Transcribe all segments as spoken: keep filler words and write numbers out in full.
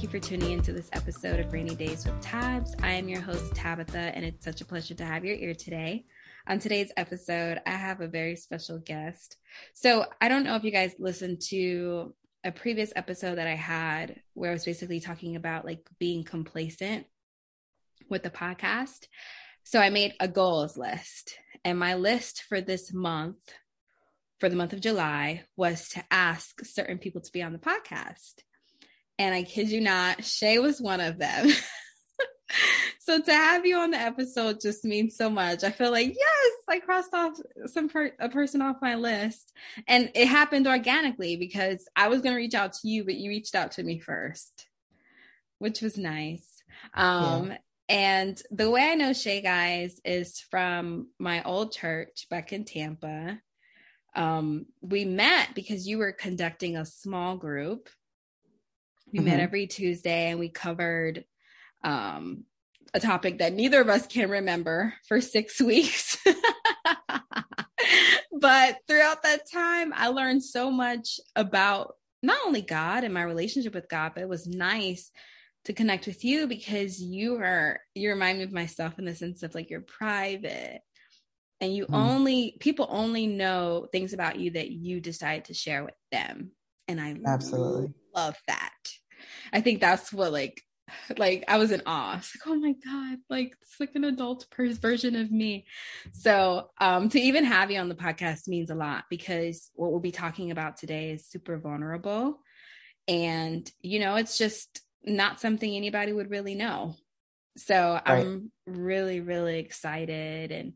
Thank you for tuning into this episode of Rainy Days with Tabs. I am your host, Tabitha, and it's such a pleasure to have your ear today. On today's episode, I have a very special guest. So I don't know if you guys listened to a previous episode that I had where I was basically talking about like being complacent with the podcast. So I made a goals list, and my list for this month, for the month of July, was to ask certain people to be on the podcast. And I kid you not, Shay was one of them. So to have you on the episode just means so much. I feel like, yes, I crossed off some per- a person off my list. And it happened organically because I was going to reach out to you, but you reached out to me first, which was nice. Um, yeah. And the way I know Shay, guys, is from my old church back in Tampa. Um, we met because you were conducting a small group. We mm-hmm. met every Tuesday, and we covered um, a topic that neither of us can remember for six weeks. But throughout that time, I learned so much about not only God and my relationship with God, but it was nice to connect with you because you are, you remind me of myself in the sense of like, you're private and you mm-hmm. only, people only know things about you that you decide to share with them. And I absolutely love that. I think that's what like, like I was in awe. I was like, oh my God, like it's like an adult pers- version of me. So um, to even have you on the podcast means a lot because what we'll be talking about today is super vulnerable. And, you know, it's just not something anybody would really know. So right. I'm really, really excited. And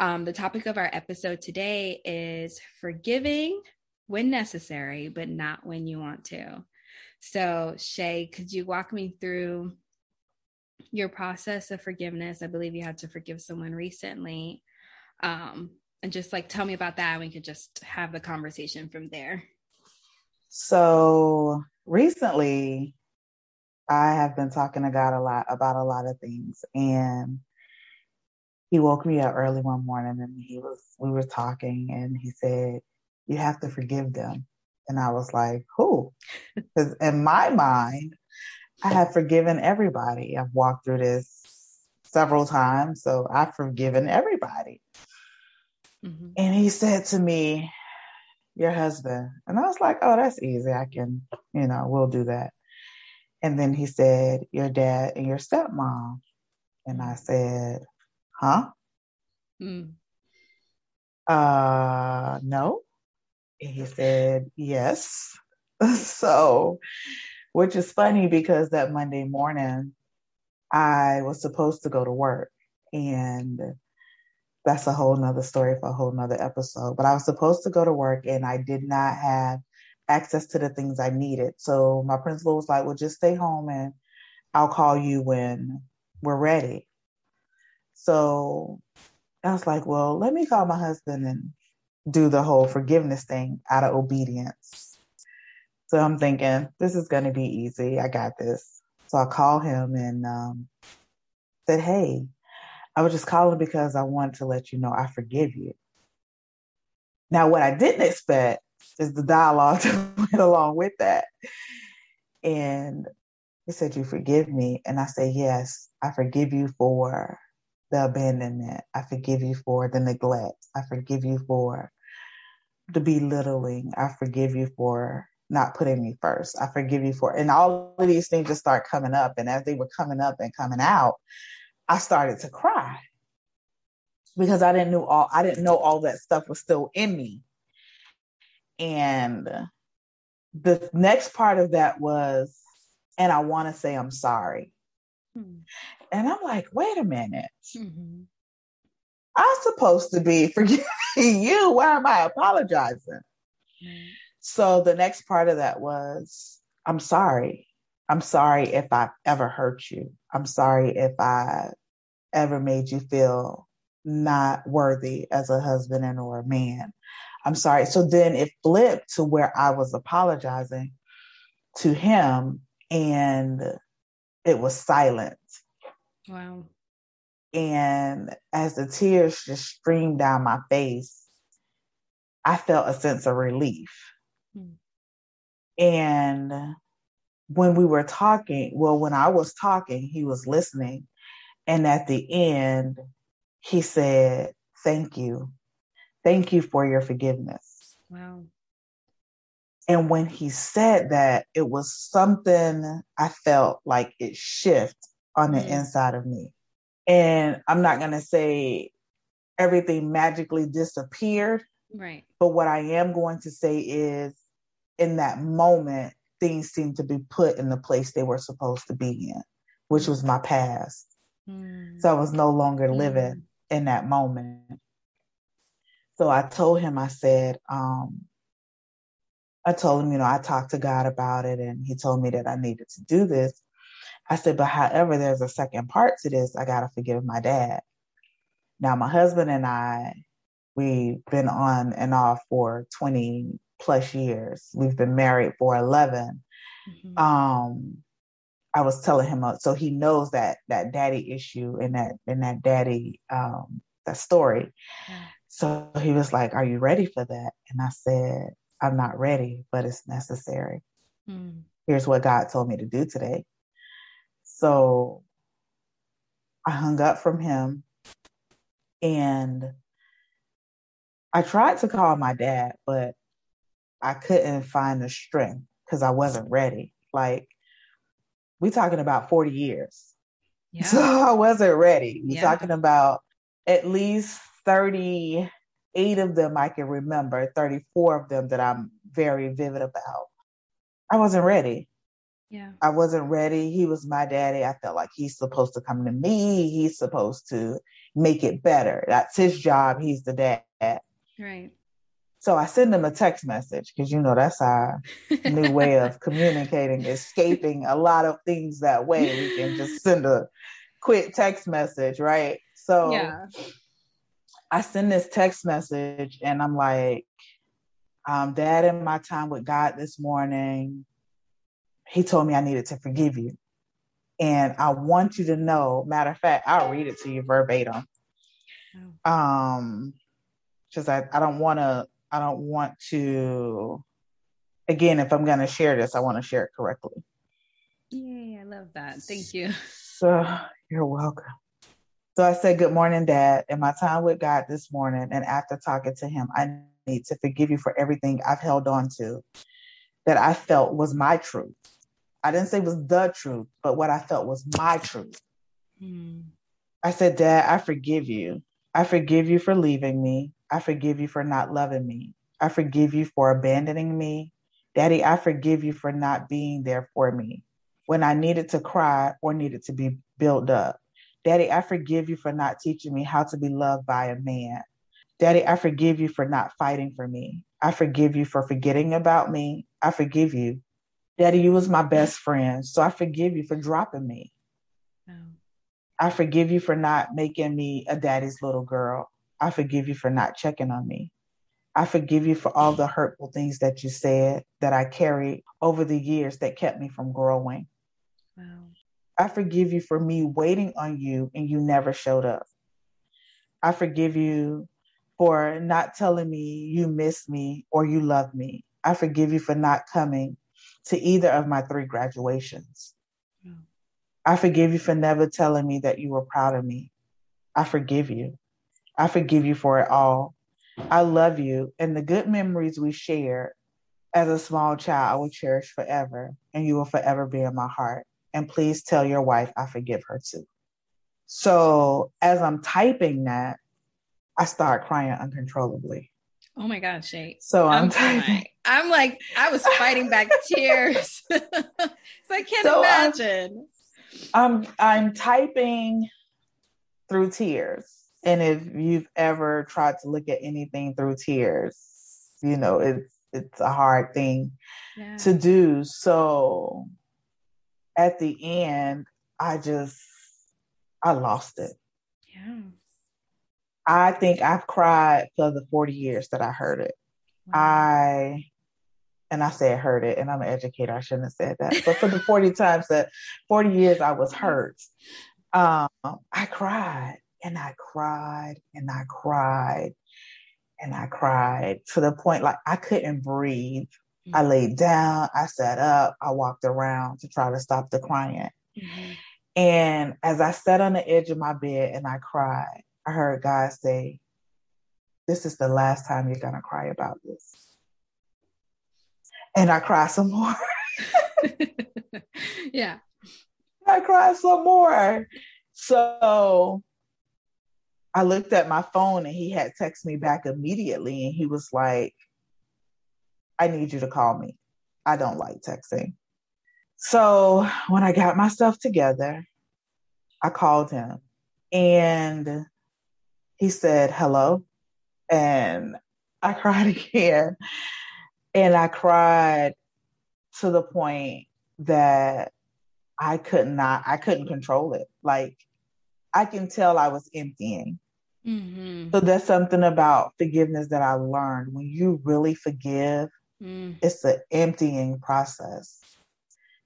um, the topic of our episode today is forgiving when necessary, but not when you want to. So Shay, could you walk me through your process of forgiveness? I believe you had to forgive someone recently. Um, and just like, tell me about that. And we could just have the conversation from there. So recently I have been talking to God a lot about a lot of things, and he woke me up early one morning and he was, we were talking and he said, you have to forgive them. And I was like, who? Because in my mind, I have forgiven everybody. I've walked through this several times, so I've forgiven everybody. Mm-hmm. And he said to me, your husband. And I was like, oh, that's easy. I can, you know, we'll do that. And then he said, your dad and your stepmom. And I said, huh? Mm. Uh, no. He said, yes. So, which is funny because that Monday morning, I was supposed to go to work, and that's a whole nother story for a whole nother episode, but I was supposed to go to work and I did not have access to the things I needed. So my principal was like, well, just stay home and I'll call you when we're ready. So I was like, well, let me call my husband and do the whole forgiveness thing out of obedience. So I'm thinking, this is going to be easy. I got this. So I called him and um, said, hey, I was just calling because I wanted to let you know I forgive you. Now, what I didn't expect is the dialogue that went along with that. And he said, you forgive me? And I said, yes, I forgive you for the abandonment. I forgive you for the neglect. I forgive you for the belittling. I forgive you for not putting me first. I forgive you for, and all of these things just start coming up. And as they were coming up and coming out, I started to cry because I didn't know all, I didn't know all that stuff was still in me. And the next part of that was, and I want to say, I'm sorry. Hmm. And I'm like, wait a minute. Mm-hmm. I'm supposed to be forgiving you. Why am I apologizing? Mm-hmm. So the next part of that was, I'm sorry. I'm sorry if I ever hurt you. I'm sorry if I ever made you feel not worthy as a husband and or a man. I'm sorry. So then it flipped to where I was apologizing to him and it was silent. Wow. And as the tears just streamed down my face, I felt a sense of relief. Mm. And when we were talking, well, when I was talking, he was listening. And at the end, he said, thank you. Thank you for your forgiveness. Wow. And when he said that, it was something I felt like it shift on the mm-hmm. inside of me. And I'm not going to say everything magically disappeared. Right. But what I am going to say is, in that moment, things seemed to be put in the place they were supposed to be in, which was my past. Mm. So I was no longer living mm. in that moment. So I told him, I said, um, I told him, you know, I talked to God about it, and he told me that I needed to do this. I said, but however, there's a second part to this. I got to forgive my dad. Now, my husband and I, we've been on and off for twenty plus years. We've been married for eleven. Mm-hmm. Um, I was telling him, so he knows that, that daddy issue and that, and that daddy, um, that story. Yeah. So he was like, are you ready for that? And I said, I'm not ready, but it's necessary. Mm. Here's what God told me to do today. So I hung up from him, and I tried to call my dad, but I couldn't find the strength because I wasn't ready. Like, we're talking about forty years. Yeah. So I wasn't ready. We're yeah. talking about at least thirty-eight of them I can remember, thirty-four of them that I'm very vivid about. I wasn't ready. Yeah. I wasn't ready. He was my daddy. I felt like he's supposed to come to me. He's supposed to make it better. That's his job. He's the dad. Right. So I send him a text message, because, you know, that's our new way of communicating, escaping a lot of things that way. We can just send a quick text message, right? So yeah. I send this text message, and I'm like, um, Dad, in my time with God this morning, he told me I needed to forgive you. And I want you to know, matter of fact, I'll read it to you verbatim. Oh. Um, because I, I don't want to I don't want to, again, if I'm going to share this, I want to share it correctly. Yay, I love that. Thank you. So you're welcome. So I said, good morning, Dad. In my time with God this morning, and after talking to him, I need to forgive you for everything I've held on to that I felt was my truth. I didn't say it was the truth, but what I felt was my truth. Mm. I said, Dad, I forgive you. I forgive you for leaving me. I forgive you for not loving me. I forgive you for abandoning me. Daddy, I forgive you for not being there for me when I needed to cry or needed to be built up. Daddy, I forgive you for not teaching me how to be loved by a man. Daddy, I forgive you for not fighting for me. I forgive you for forgetting about me. I forgive you. Daddy, you was my best friend, so I forgive you for dropping me. Oh. I forgive you for not making me a daddy's little girl. I forgive you for not checking on me. I forgive you for all the hurtful things that you said that I carried over the years that kept me from growing. Wow. I forgive you for me waiting on you and you never showed up. I forgive you for not telling me you miss me or you love me. I forgive you for not coming to either of my three graduations. Wow. I forgive you for never telling me that you were proud of me. I forgive you. I forgive you for it all. I love you, and the good memories we shared as a small child I will cherish forever, and you will forever be in my heart. And please tell your wife I forgive her too. So as I'm typing that, I start crying uncontrollably. Oh my gosh, Shay. So I'm, I'm typing. Crying. I'm like, I was fighting back tears. So I can't so imagine. I'm, I'm I'm typing through tears. And if you've ever tried to look at anything through tears, you know, it's it's a hard thing yeah. to do. So at the end, I just, I lost it. Yeah. I think I've cried for the forty years that I heard it. Wow. I, and I said heard it, and I'm an educator. I shouldn't have said that. But for the forty times that forty years I was hurt, um, I cried. And I cried and I cried and I cried to the point like I couldn't breathe. Mm-hmm. I laid down, I sat up, I walked around to try to stop the client. Mm-hmm. And as I sat on the edge of my bed and I cried, I heard God say, this is the last time you're going to cry about this. And I cried some more. Yeah. I cried some more. So I looked at my phone and he had texted me back immediately. And he was like, I need you to call me. I don't like texting. So when I got myself together, I called him and he said, hello. And I cried again. And I cried to the point that I could not, I couldn't control it. Like, I can tell I was emptying. Mm-hmm. So that's something about forgiveness that I learned. When you really forgive, mm. it's an emptying process.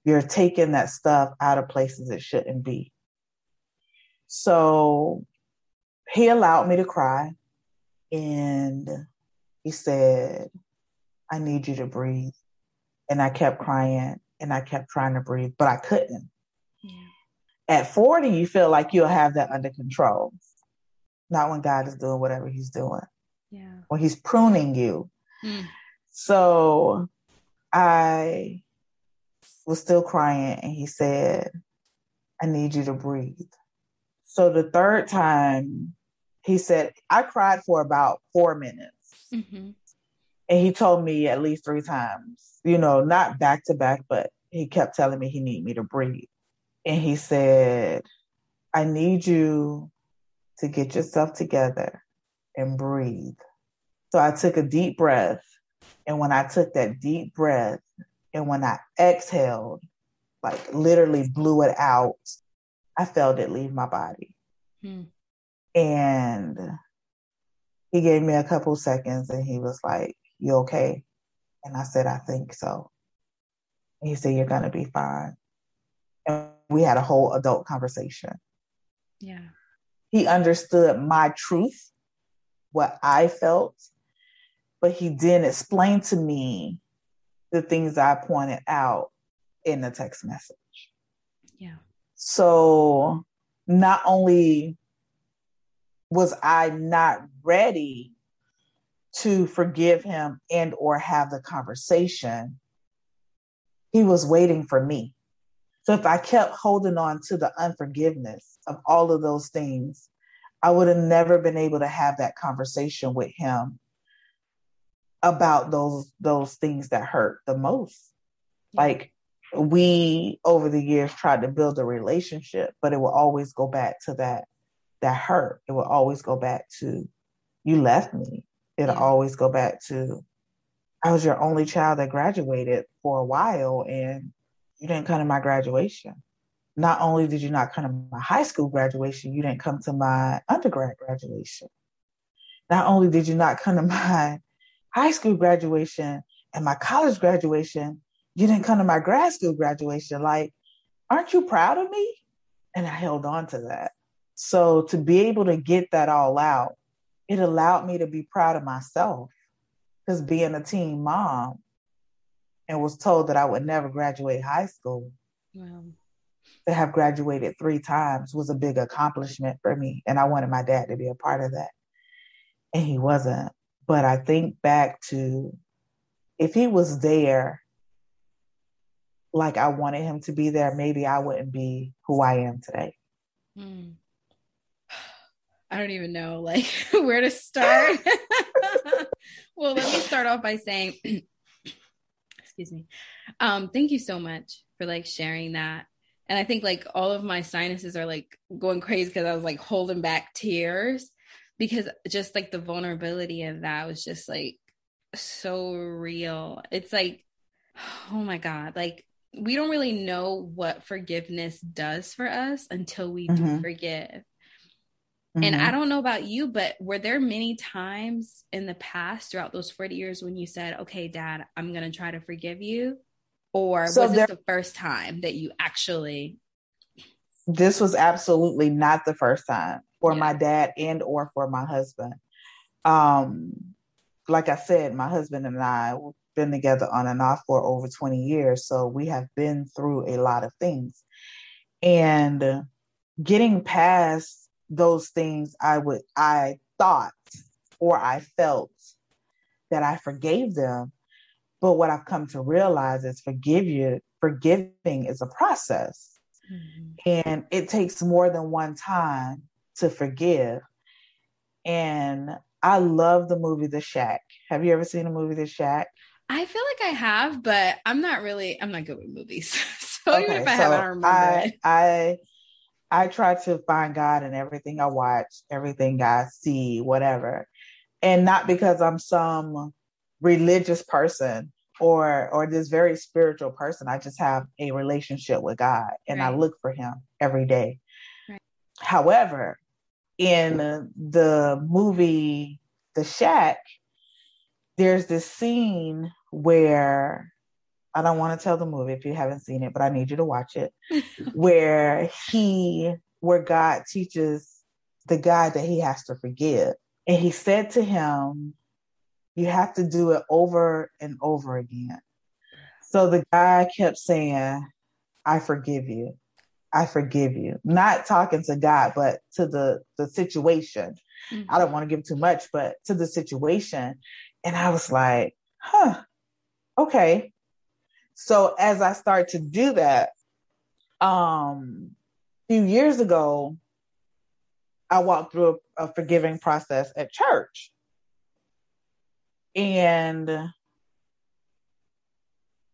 You're taking that stuff out of places it shouldn't be. So he allowed me to cry. And he said, I need you to breathe. And I kept crying and I kept trying to breathe, but I couldn't. Yeah. At forty, you feel like you'll have that under control. Not when God is doing whatever he's doing. Yeah. When he's pruning you. Mm. So I was still crying and he said, I need you to breathe. So the third time he said, I cried for about four minutes. Mm-hmm. And he told me at least three times, you know, not back to back, but he kept telling me he needed me to breathe. And he said, I need you to get yourself together and breathe. So I took a deep breath. And when I took that deep breath and when I exhaled, like literally blew it out, I felt it leave my body. Hmm. And he gave me a couple seconds and he was like, you okay? And I said, I think so. And he said, you're going to be fine. And we had a whole adult conversation. Yeah. He understood my truth, what I felt, but he didn't explain to me the things I pointed out in the text message. Yeah. So not only was I not ready to forgive him and or have the conversation, he was waiting for me. So if I kept holding on to the unforgiveness of all of those things, I would have never been able to have that conversation with him about those those things that hurt the most. Like, we over the years tried to build a relationship, but it will always go back to that that hurt. It will always go back to, you left me. It'll always go back to, I was your only child that graduated for a while and you didn't come to my graduation. Not only did you not come to my high school graduation, you didn't come to my undergrad graduation. Not only did you not come to my high school graduation and my college graduation, you didn't come to my grad school graduation. Like, aren't you proud of me? And I held on to that. So to be able to get that all out, it allowed me to be proud of myself, because being a teen mom and was told that I would never graduate high school, wow, to have graduated three times was a big accomplishment for me. And I wanted my dad to be a part of that. And he wasn't. But I think back to, if he was there like I wanted him to be there, maybe I wouldn't be who I am today. Mm. I don't even know, like, where to start. Well, let me start off by saying, excuse me. Um, thank you so much for like sharing that. And I think like all of my sinuses are like going crazy because I was like holding back tears, because just like the vulnerability of that was just like so real. It's like, oh my God, like we don't really know what forgiveness does for us until we mm-hmm. do forgive. And I don't know about you, but were there many times in the past throughout those forty years when you said, okay, Dad, I'm going to try to forgive you? Or so was there, this the first time that you actually? This was absolutely not the first time for yeah. my dad and or for my husband. Um, like I said, my husband and I been together on and off for over twenty years. So we have been through a lot of things, and getting past those things, I would, I thought, or I felt that I forgave them. But what I've come to realize is forgive you, forgiving is a process, mm-hmm. and it takes more than one time to forgive. And I love the movie The Shack. Have you ever seen the movie The Shack? I feel like I have, but I'm not really, I'm not good with movies. So okay, even if I so haven't, I remember I, it. I, I try to find God in everything I watch, everything I see, whatever. And not because I'm some religious person or or this very spiritual person. I just have a relationship with God, and right. I look for him every day. Right. However, in the movie The Shack, there's this scene where, I don't want to tell the movie if you haven't seen it, but I need you to watch it, where he, where God teaches the guy that he has to forgive. And he said to him, you have to do it over and over again. So the guy kept saying, I forgive you. I forgive you. Not talking to God, but to the, the situation. Mm-hmm. I don't want to give too much, but to the situation. And I was like, huh, okay. So as I started to do that, um, a few years ago, I walked through a, a forgiving process at church. And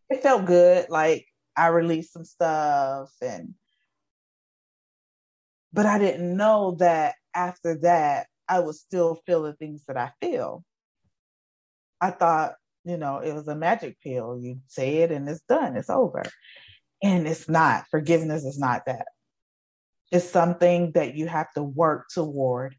it felt good. Like, I released some stuff, and but I didn't know that after that, I would still feel the things that I feel. I thought, you know, it was a magic pill. You say it and it's done. It's over. And it's not. Forgiveness is not that. It's something that you have to work toward.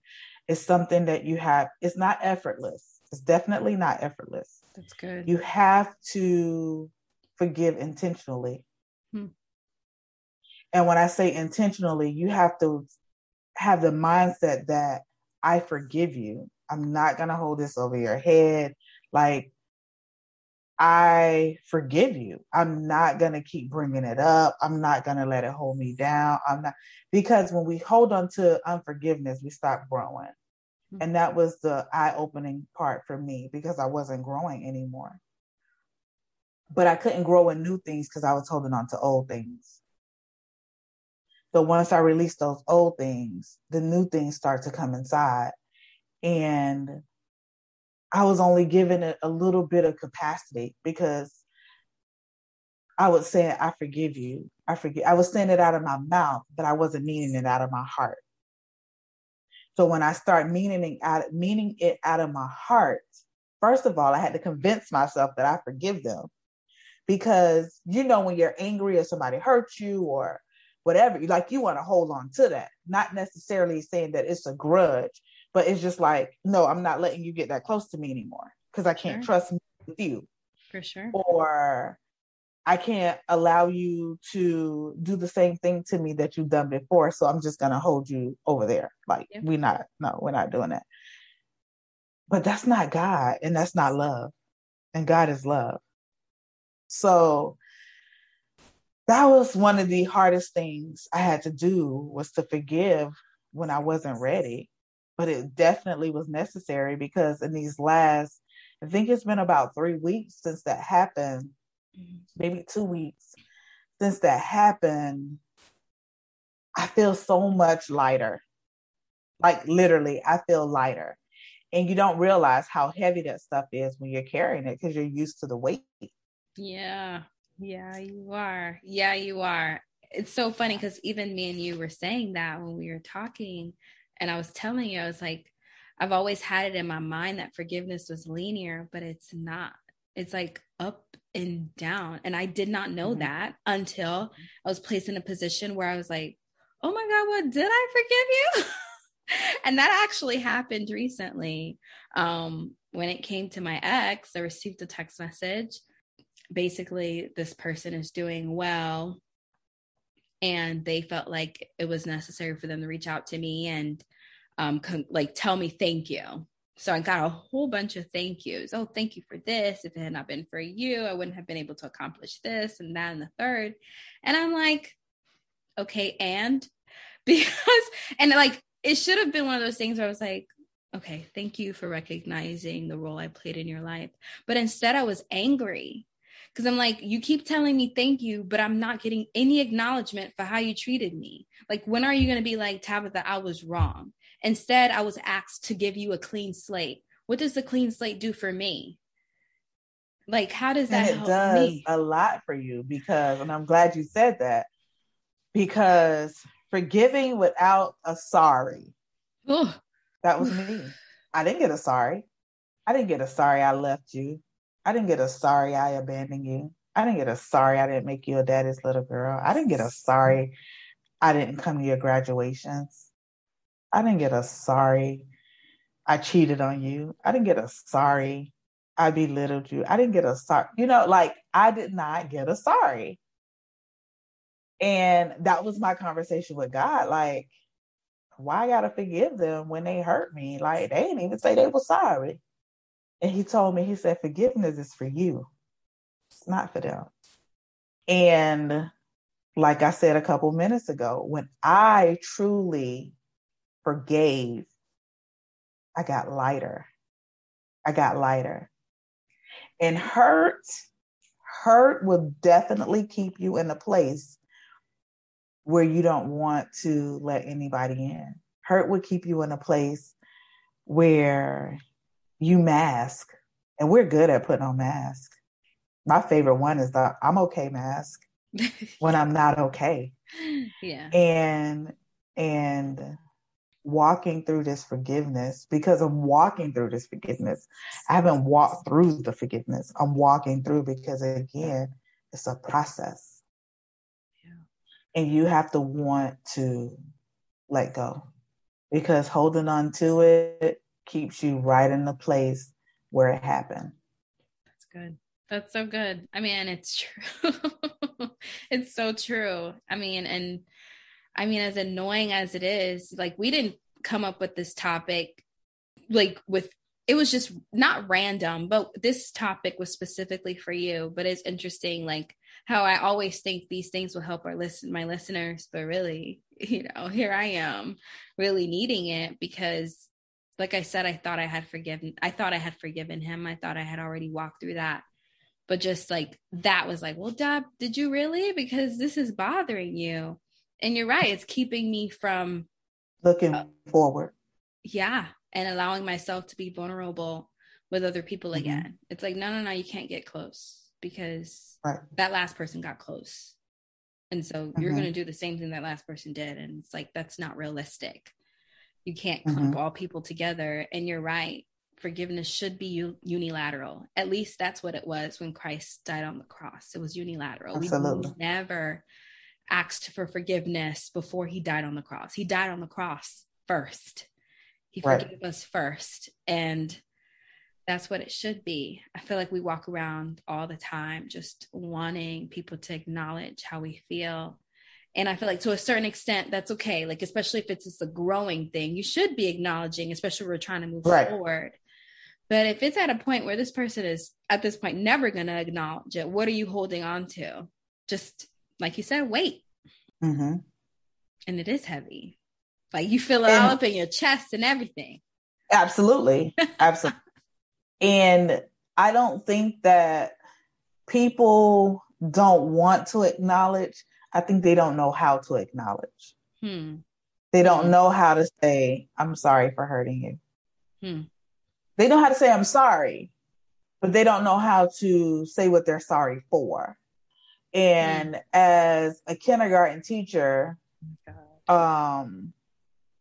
It's something that you have. It's not effortless. It's definitely not effortless. That's good. You have to forgive intentionally. Hmm. And when I say intentionally, you have to have the mindset that I forgive you. I'm not going to hold this over your head. Like, I forgive you. I'm not going to keep bringing it up. I'm not going to let it hold me down. I'm not, because when we hold on to unforgiveness, we stop growing. Mm-hmm. And that was the eye-opening part for me, because I wasn't growing anymore. But I couldn't grow in new things because I was holding on to old things. So once I released those old things, the new things start to come inside. And I was only given a, a little bit of capacity, because I would say, I forgive you. I forgive. I was saying it out of my mouth, but I wasn't meaning it out of my heart. So when I start meaning out, meaning it out of my heart, first of all, I had to convince myself that I forgive them, because, you know, when you're angry or somebody hurts you or whatever, like, you want to hold on to that, not necessarily saying that it's a grudge. But it's just like, no, I'm not letting you get that close to me anymore, because I can't sure. trust with you. For sure. Or I can't allow you to do the same thing to me that you've done before. So I'm just going to hold you over there. Like, yeah. we're not, no, we're not doing that. But that's not God, and that's not love. And God is love. So that was one of the hardest things I had to do, was to forgive when I wasn't ready. But it definitely was necessary, because in these last, I think it's been about three weeks since that happened, maybe two weeks since that happened, I feel so much lighter. Like, literally, I feel lighter. And you don't realize how heavy that stuff is when you're carrying it, because you're used to the weight. Yeah. Yeah, you are. Yeah, you are. It's so funny, because even me and you were saying that when we were talking. And I was telling you, I was like, I've always had it in my mind that forgiveness was linear, but it's not. It's like up and down. And I did not know mm-hmm. that until I was placed in a position where I was like, oh my God, what, did I forgive you? And that actually happened recently. Um, when it came to my ex, I received a text message. Basically, this person is doing well, and they felt like it was necessary for them to reach out to me and um, com- like tell me thank you. So I got a whole bunch of thank yous. Oh, thank you for this. If it had not been for you, I wouldn't have been able to accomplish this and that and the third. And I'm like, okay, and because, and like, it should have been one of those things where I was like, okay, thank you for recognizing the role I played in your life. But instead I was angry because I'm like, you keep telling me thank you, but I'm not getting any acknowledgement for how you treated me. Like, when are you going to be like, Tabitha, I was wrong? Instead, I was asked to give you a clean slate. What does the clean slate do for me? Like, how does that help me? And it does a lot for you because, and I'm glad you said that, because forgiving without a sorry. Ooh. That was me. I didn't get a sorry. I didn't get a sorry I left you. I didn't get a sorry I abandoned you. I didn't get a sorry I didn't make you a daddy's little girl. I didn't get a sorry I didn't come to your graduations. I didn't get a sorry I cheated on you. I didn't get a sorry I belittled you. I didn't get a sorry. You know, like, I did not get a sorry. And that was my conversation with God. Like, why I gotta forgive them when they hurt me? Like, they didn't even say they were sorry. And he told me, he said, forgiveness is for you. It's not for them. And like I said a couple minutes ago, when I truly forgave, I got lighter. I got lighter. And hurt, hurt will definitely keep you in a place where you don't want to let anybody in. Hurt will keep you in a place where you mask. And we're good at putting on masks. My favorite one is the I'm okay mask when I'm not okay. Yeah. And, and walking through this forgiveness, because I'm walking through this forgiveness. I haven't walked through the forgiveness. I'm walking through because, again, it's a process. Yeah. And you have to want to let go, because holding on to it keeps you right in the place where it happened. That's good. That's so good. I mean, it's true. It's so true. I mean, and I mean, as annoying as it is, like, we didn't come up with this topic, like, with, it was just not random, but this topic was specifically for you. But it's interesting, like, how I always think these things will help our listen, my listeners, but really, you know, here I am really needing it because, like I said, I thought I had forgiven, I thought I had forgiven him. I thought I had already walked through that. But just like, that was like, well, Dab, did you really? Because this is bothering you. And you're right. It's keeping me from looking uh, forward. Yeah. And allowing myself to be vulnerable with other people mm-hmm. again. It's like, no, no, no, you can't get close because right. that last person got close. And so mm-hmm. you're going to do the same thing that last person did. And it's like, that's not realistic. You can't clump mm-hmm. all people together. And you're right. Forgiveness should be unilateral. At least that's what it was when Christ died on the cross. It was unilateral. Absolutely. We never asked for forgiveness before he died on the cross. He died on the cross first. He right. forgave us first. And that's what it should be. I feel like we walk around all the time just wanting people to acknowledge how we feel. And I feel like to a certain extent, that's okay. Like, especially if it's just a growing thing, you should be acknowledging, especially if we're trying to move right. forward. But if it's at a point where this person is at this point, never going to acknowledge it, what are you holding on to? Just like you said, wait. Mm-hmm. And it is heavy. Like, you feel it and all up in your chest and everything. Absolutely. Absolutely. And I don't think that people don't want to acknowledge. I think they don't know how to acknowledge. Hmm. They don't know how to say, I'm sorry for hurting you. Hmm. They know how to say, I'm sorry, but they don't know how to say what they're sorry for. And hmm. as a kindergarten teacher, um,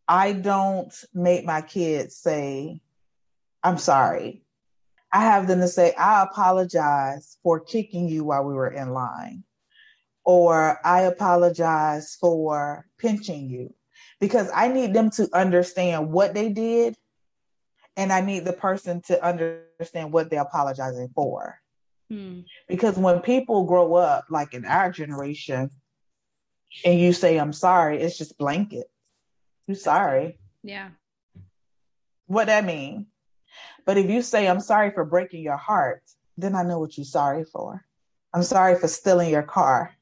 I don't make my kids say, I'm sorry. I have them to say, I apologize for kicking you while we were in line. Or I apologize for pinching you, because I need them to understand what they did. And I need the person to understand what they're apologizing for. Hmm. Because when people grow up, like in our generation, and you say, I'm sorry, it's just blanket. You're sorry. Yeah. What that mean? But if you say, I'm sorry for breaking your heart, then I know what you're sorry for. I'm sorry for stealing your car.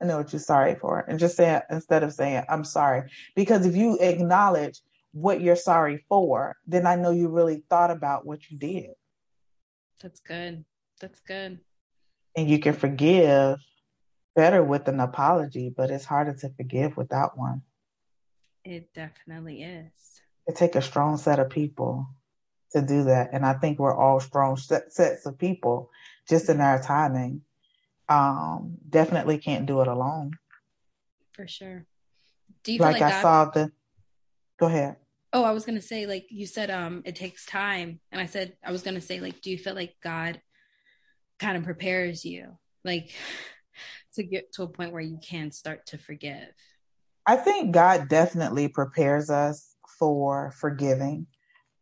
I know what you're sorry for. And just say, instead of saying, I'm sorry, because if you acknowledge what you're sorry for, then I know you really thought about what you did. That's good. That's good. And you can forgive better with an apology, but it's harder to forgive without one. It definitely is. It takes a strong set of people to do that. And I think we're all strong set, sets of people, just in our timing. Um, definitely can't do it alone. For sure. Do you feel like, like I saw the, go ahead. Oh, I was going to say, like you said, um, it takes time. And I said, I was going to say, like, do you feel like God kind of prepares you, like, to get to a point where you can start to forgive? I think God definitely prepares us for forgiving.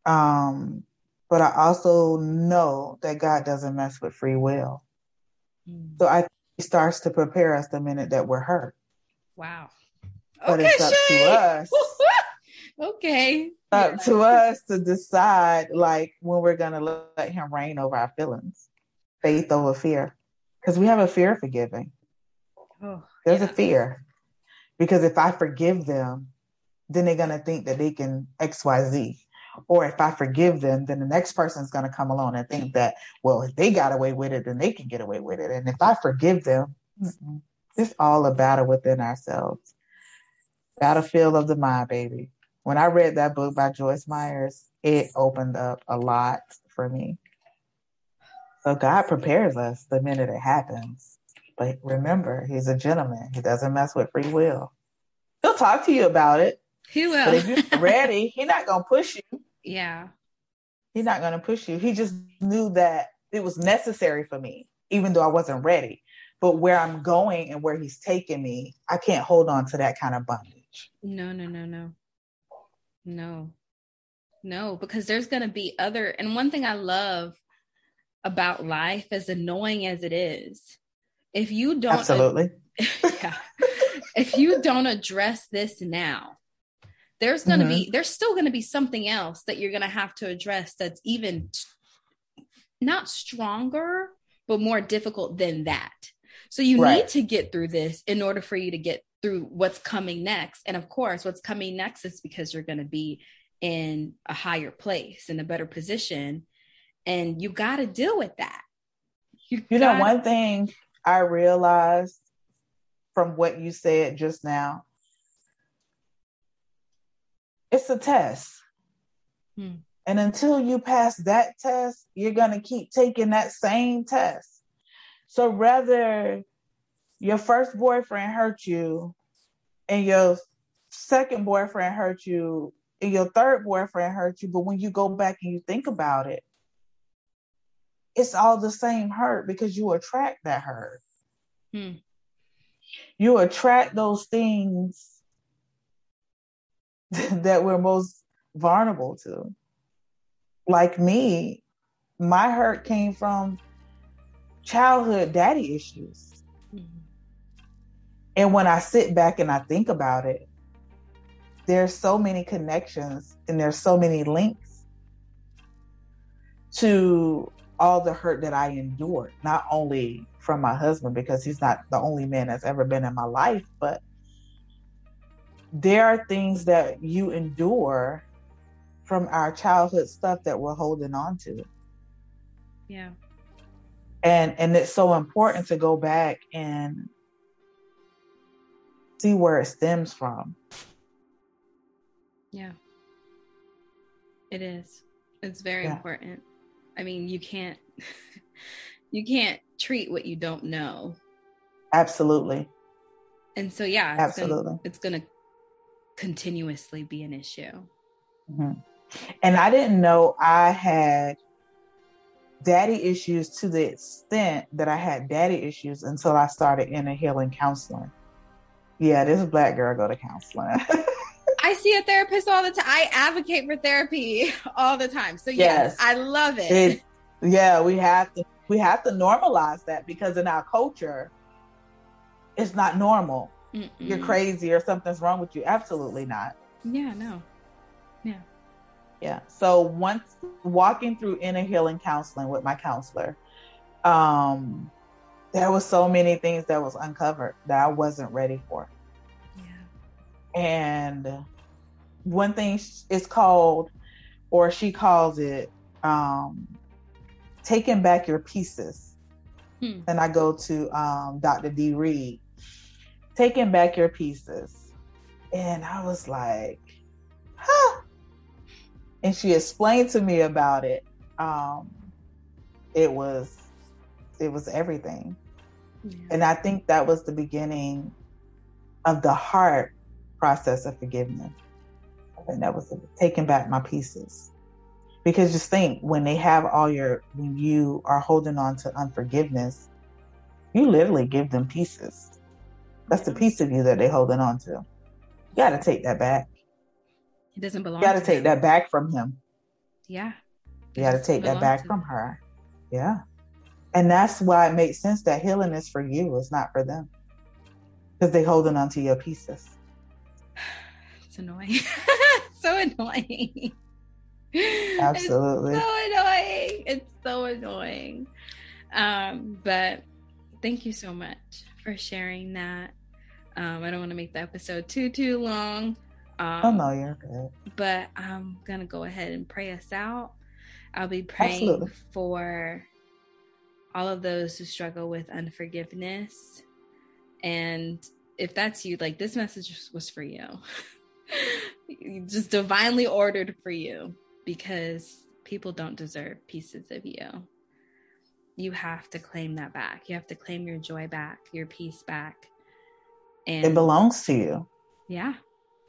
Um, but I also know that God doesn't mess with free will. Mm. So I think He starts to prepare us the minute that we're hurt. Wow. But okay, it's up Shay. to us. Okay. Up yeah. to us to decide, like, when we're going to let Him reign over our feelings. Faith over fear. Because we have a fear of forgiving. Oh, There's yeah. a fear. Because if I forgive them, then they're going to think that they can X, Y, Z. Or if I forgive them, then the next person's going to come along and think that, well, if they got away with it, then they can get away with it. And if I forgive them, it's all a battle within ourselves. Battlefield of the mind, baby. When I read that book by Joyce Meyer, it opened up a lot for me. So God prepares us the minute it happens. But remember, He's a gentleman. He doesn't mess with free will. He'll talk to you about it. He will. But if you're ready, He's not going to push you. Yeah. He's not going to push you. He just knew that it was necessary for me, even though I wasn't ready. But where I'm going and where He's taking me, I can't hold on to that kind of bondage. No, no, no, no. No. No, because there's going to be other. And one thing I love about life, as annoying as it is, if you don't. Absolutely. Yeah. If you don't address this now, there's going to mm-hmm. be, there's still going to be something else that you're going to have to address that's even t- not stronger, but more difficult than that. So you right. need to get through this in order for you to get through what's coming next. And of course, what's coming next is because you're going to be in a higher place, in a better position. And you got to deal with that. You, you gotta- know, one thing I realized from what you said just now, it's a test. Hmm. And until you pass that test, you're going to keep taking that same test. So rather your first boyfriend hurt you and your second boyfriend hurt you and your third boyfriend hurt you. But when you go back and you think about it, it's all the same hurt because you attract that hurt. Hmm. You attract those things that we're most vulnerable to. Like me, my hurt came from childhood daddy issues. Mm-hmm. And when I sit back and I think about it, there's so many connections and there's so many links to all the hurt that I endured, not only from my husband, because he's not the only man that's ever been in my life, but there are things that you endure from our childhood stuff that we're holding on to. Yeah. And and it's so important to go back and see where it stems from. Yeah. It is. It's very yeah. important. I mean, you can't you can't treat what you don't know. Absolutely. And so yeah, it's absolutely gonna, it's gonna continuously be an issue. Mm-hmm. And I didn't know I had daddy issues to the extent that I had daddy issues until I started inner healing counseling. Yeah, this Black girl go to counseling. I see a therapist all the time. I advocate for therapy all the time. So yes, yes I love it. it. Yeah, we have to we have to normalize that, because in our culture it's not normal. Mm-mm. You're crazy or something's wrong with you. Absolutely not. Yeah, no. Yeah. Yeah. So once walking through inner healing counseling with my counselor, um, there was so many things that was uncovered that I wasn't ready for. Yeah. And one thing is called, or she calls it, um, taking back your pieces. Hmm. And I go to um, Doctor D. Reed, taking back your pieces. And I was like, huh. And she explained to me about it. Um, it was, it was everything. Yeah. And I think that was the beginning of the hard process of forgiveness. I think that was taking back my pieces. Because just think, when they have all your, when you are holding on to unforgiveness, you literally give them pieces. That's the piece of you that they're holding on to. You got to take that back. It doesn't belong. You got to take him. that back from him. Yeah. You got to take that back from her. Yeah. And that's why it makes sense that healing is for you. It's not for them. Because they're holding on to your pieces. It's annoying. So annoying. Absolutely. It's so annoying. It's so annoying. Um, but thank you so much for sharing that. Um, I don't want to make the episode too, too long. Um, oh, no, you're good. But I'm going to go ahead and pray us out. I'll be praying Absolutely. for all of those who struggle with unforgiveness. And if that's you, like, this message was for you. Just divinely ordered for you, because people don't deserve pieces of you. You have to claim that back. You have to claim your joy back, your peace back. And it belongs to you. Yeah,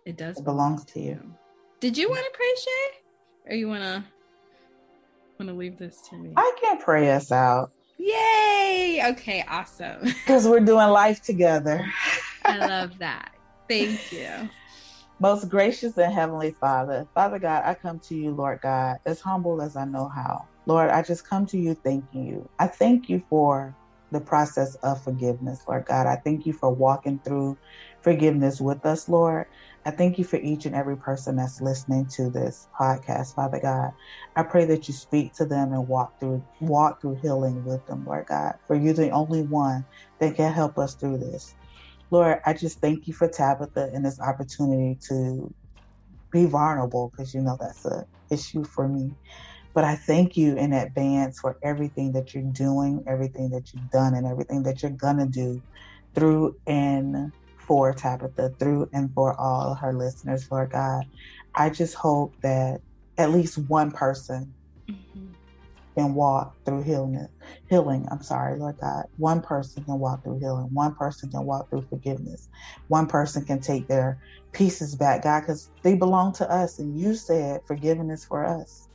it does. It belongs to you. you. Did you want to pray, Shay? Or you want to want to leave this to me? I can pray us out. Yay! Okay, awesome. Because we're doing life together. I love that. Thank you. Most gracious and heavenly Father, Father God, I come to you, Lord God, as humble as I know how. Lord, I just come to you thanking you. I thank you for the process of forgiveness, Lord God. I thank you for walking through forgiveness with us, Lord. I thank you for each and every person that's listening to this podcast, Father God. I pray that you speak to them and walk through walk through healing with them, Lord God, for you're the only one that can help us through this. Lord, I just thank you for Tabitha and this opportunity to be vulnerable, because you know that's an issue for me. But I thank you in advance for everything that you're doing, everything that you've done, and everything that you're going to do through and for Tabitha, through and for all her listeners, Lord God. I just hope that at least one person mm-hmm. can walk through healing. Healing, I'm sorry, Lord God. One person can walk through healing. One person can walk through forgiveness. One person can take their pieces back, God, because they belong to us. And you said forgiveness for us.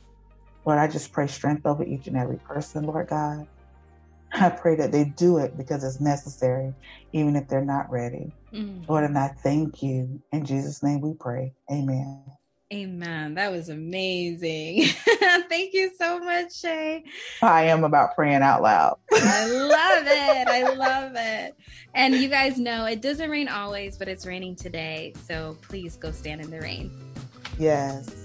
Lord, I just pray strength over each and every person, Lord God. I pray that they do it because it's necessary, even if they're not ready. Mm. Lord, and I thank you. In Jesus' name we pray. Amen. Amen. That was amazing. Thank you so much, Shay. I am about praying out loud. I love it. I love it. And you guys know it doesn't rain always, but it's raining today. So please go stand in the rain. Yes.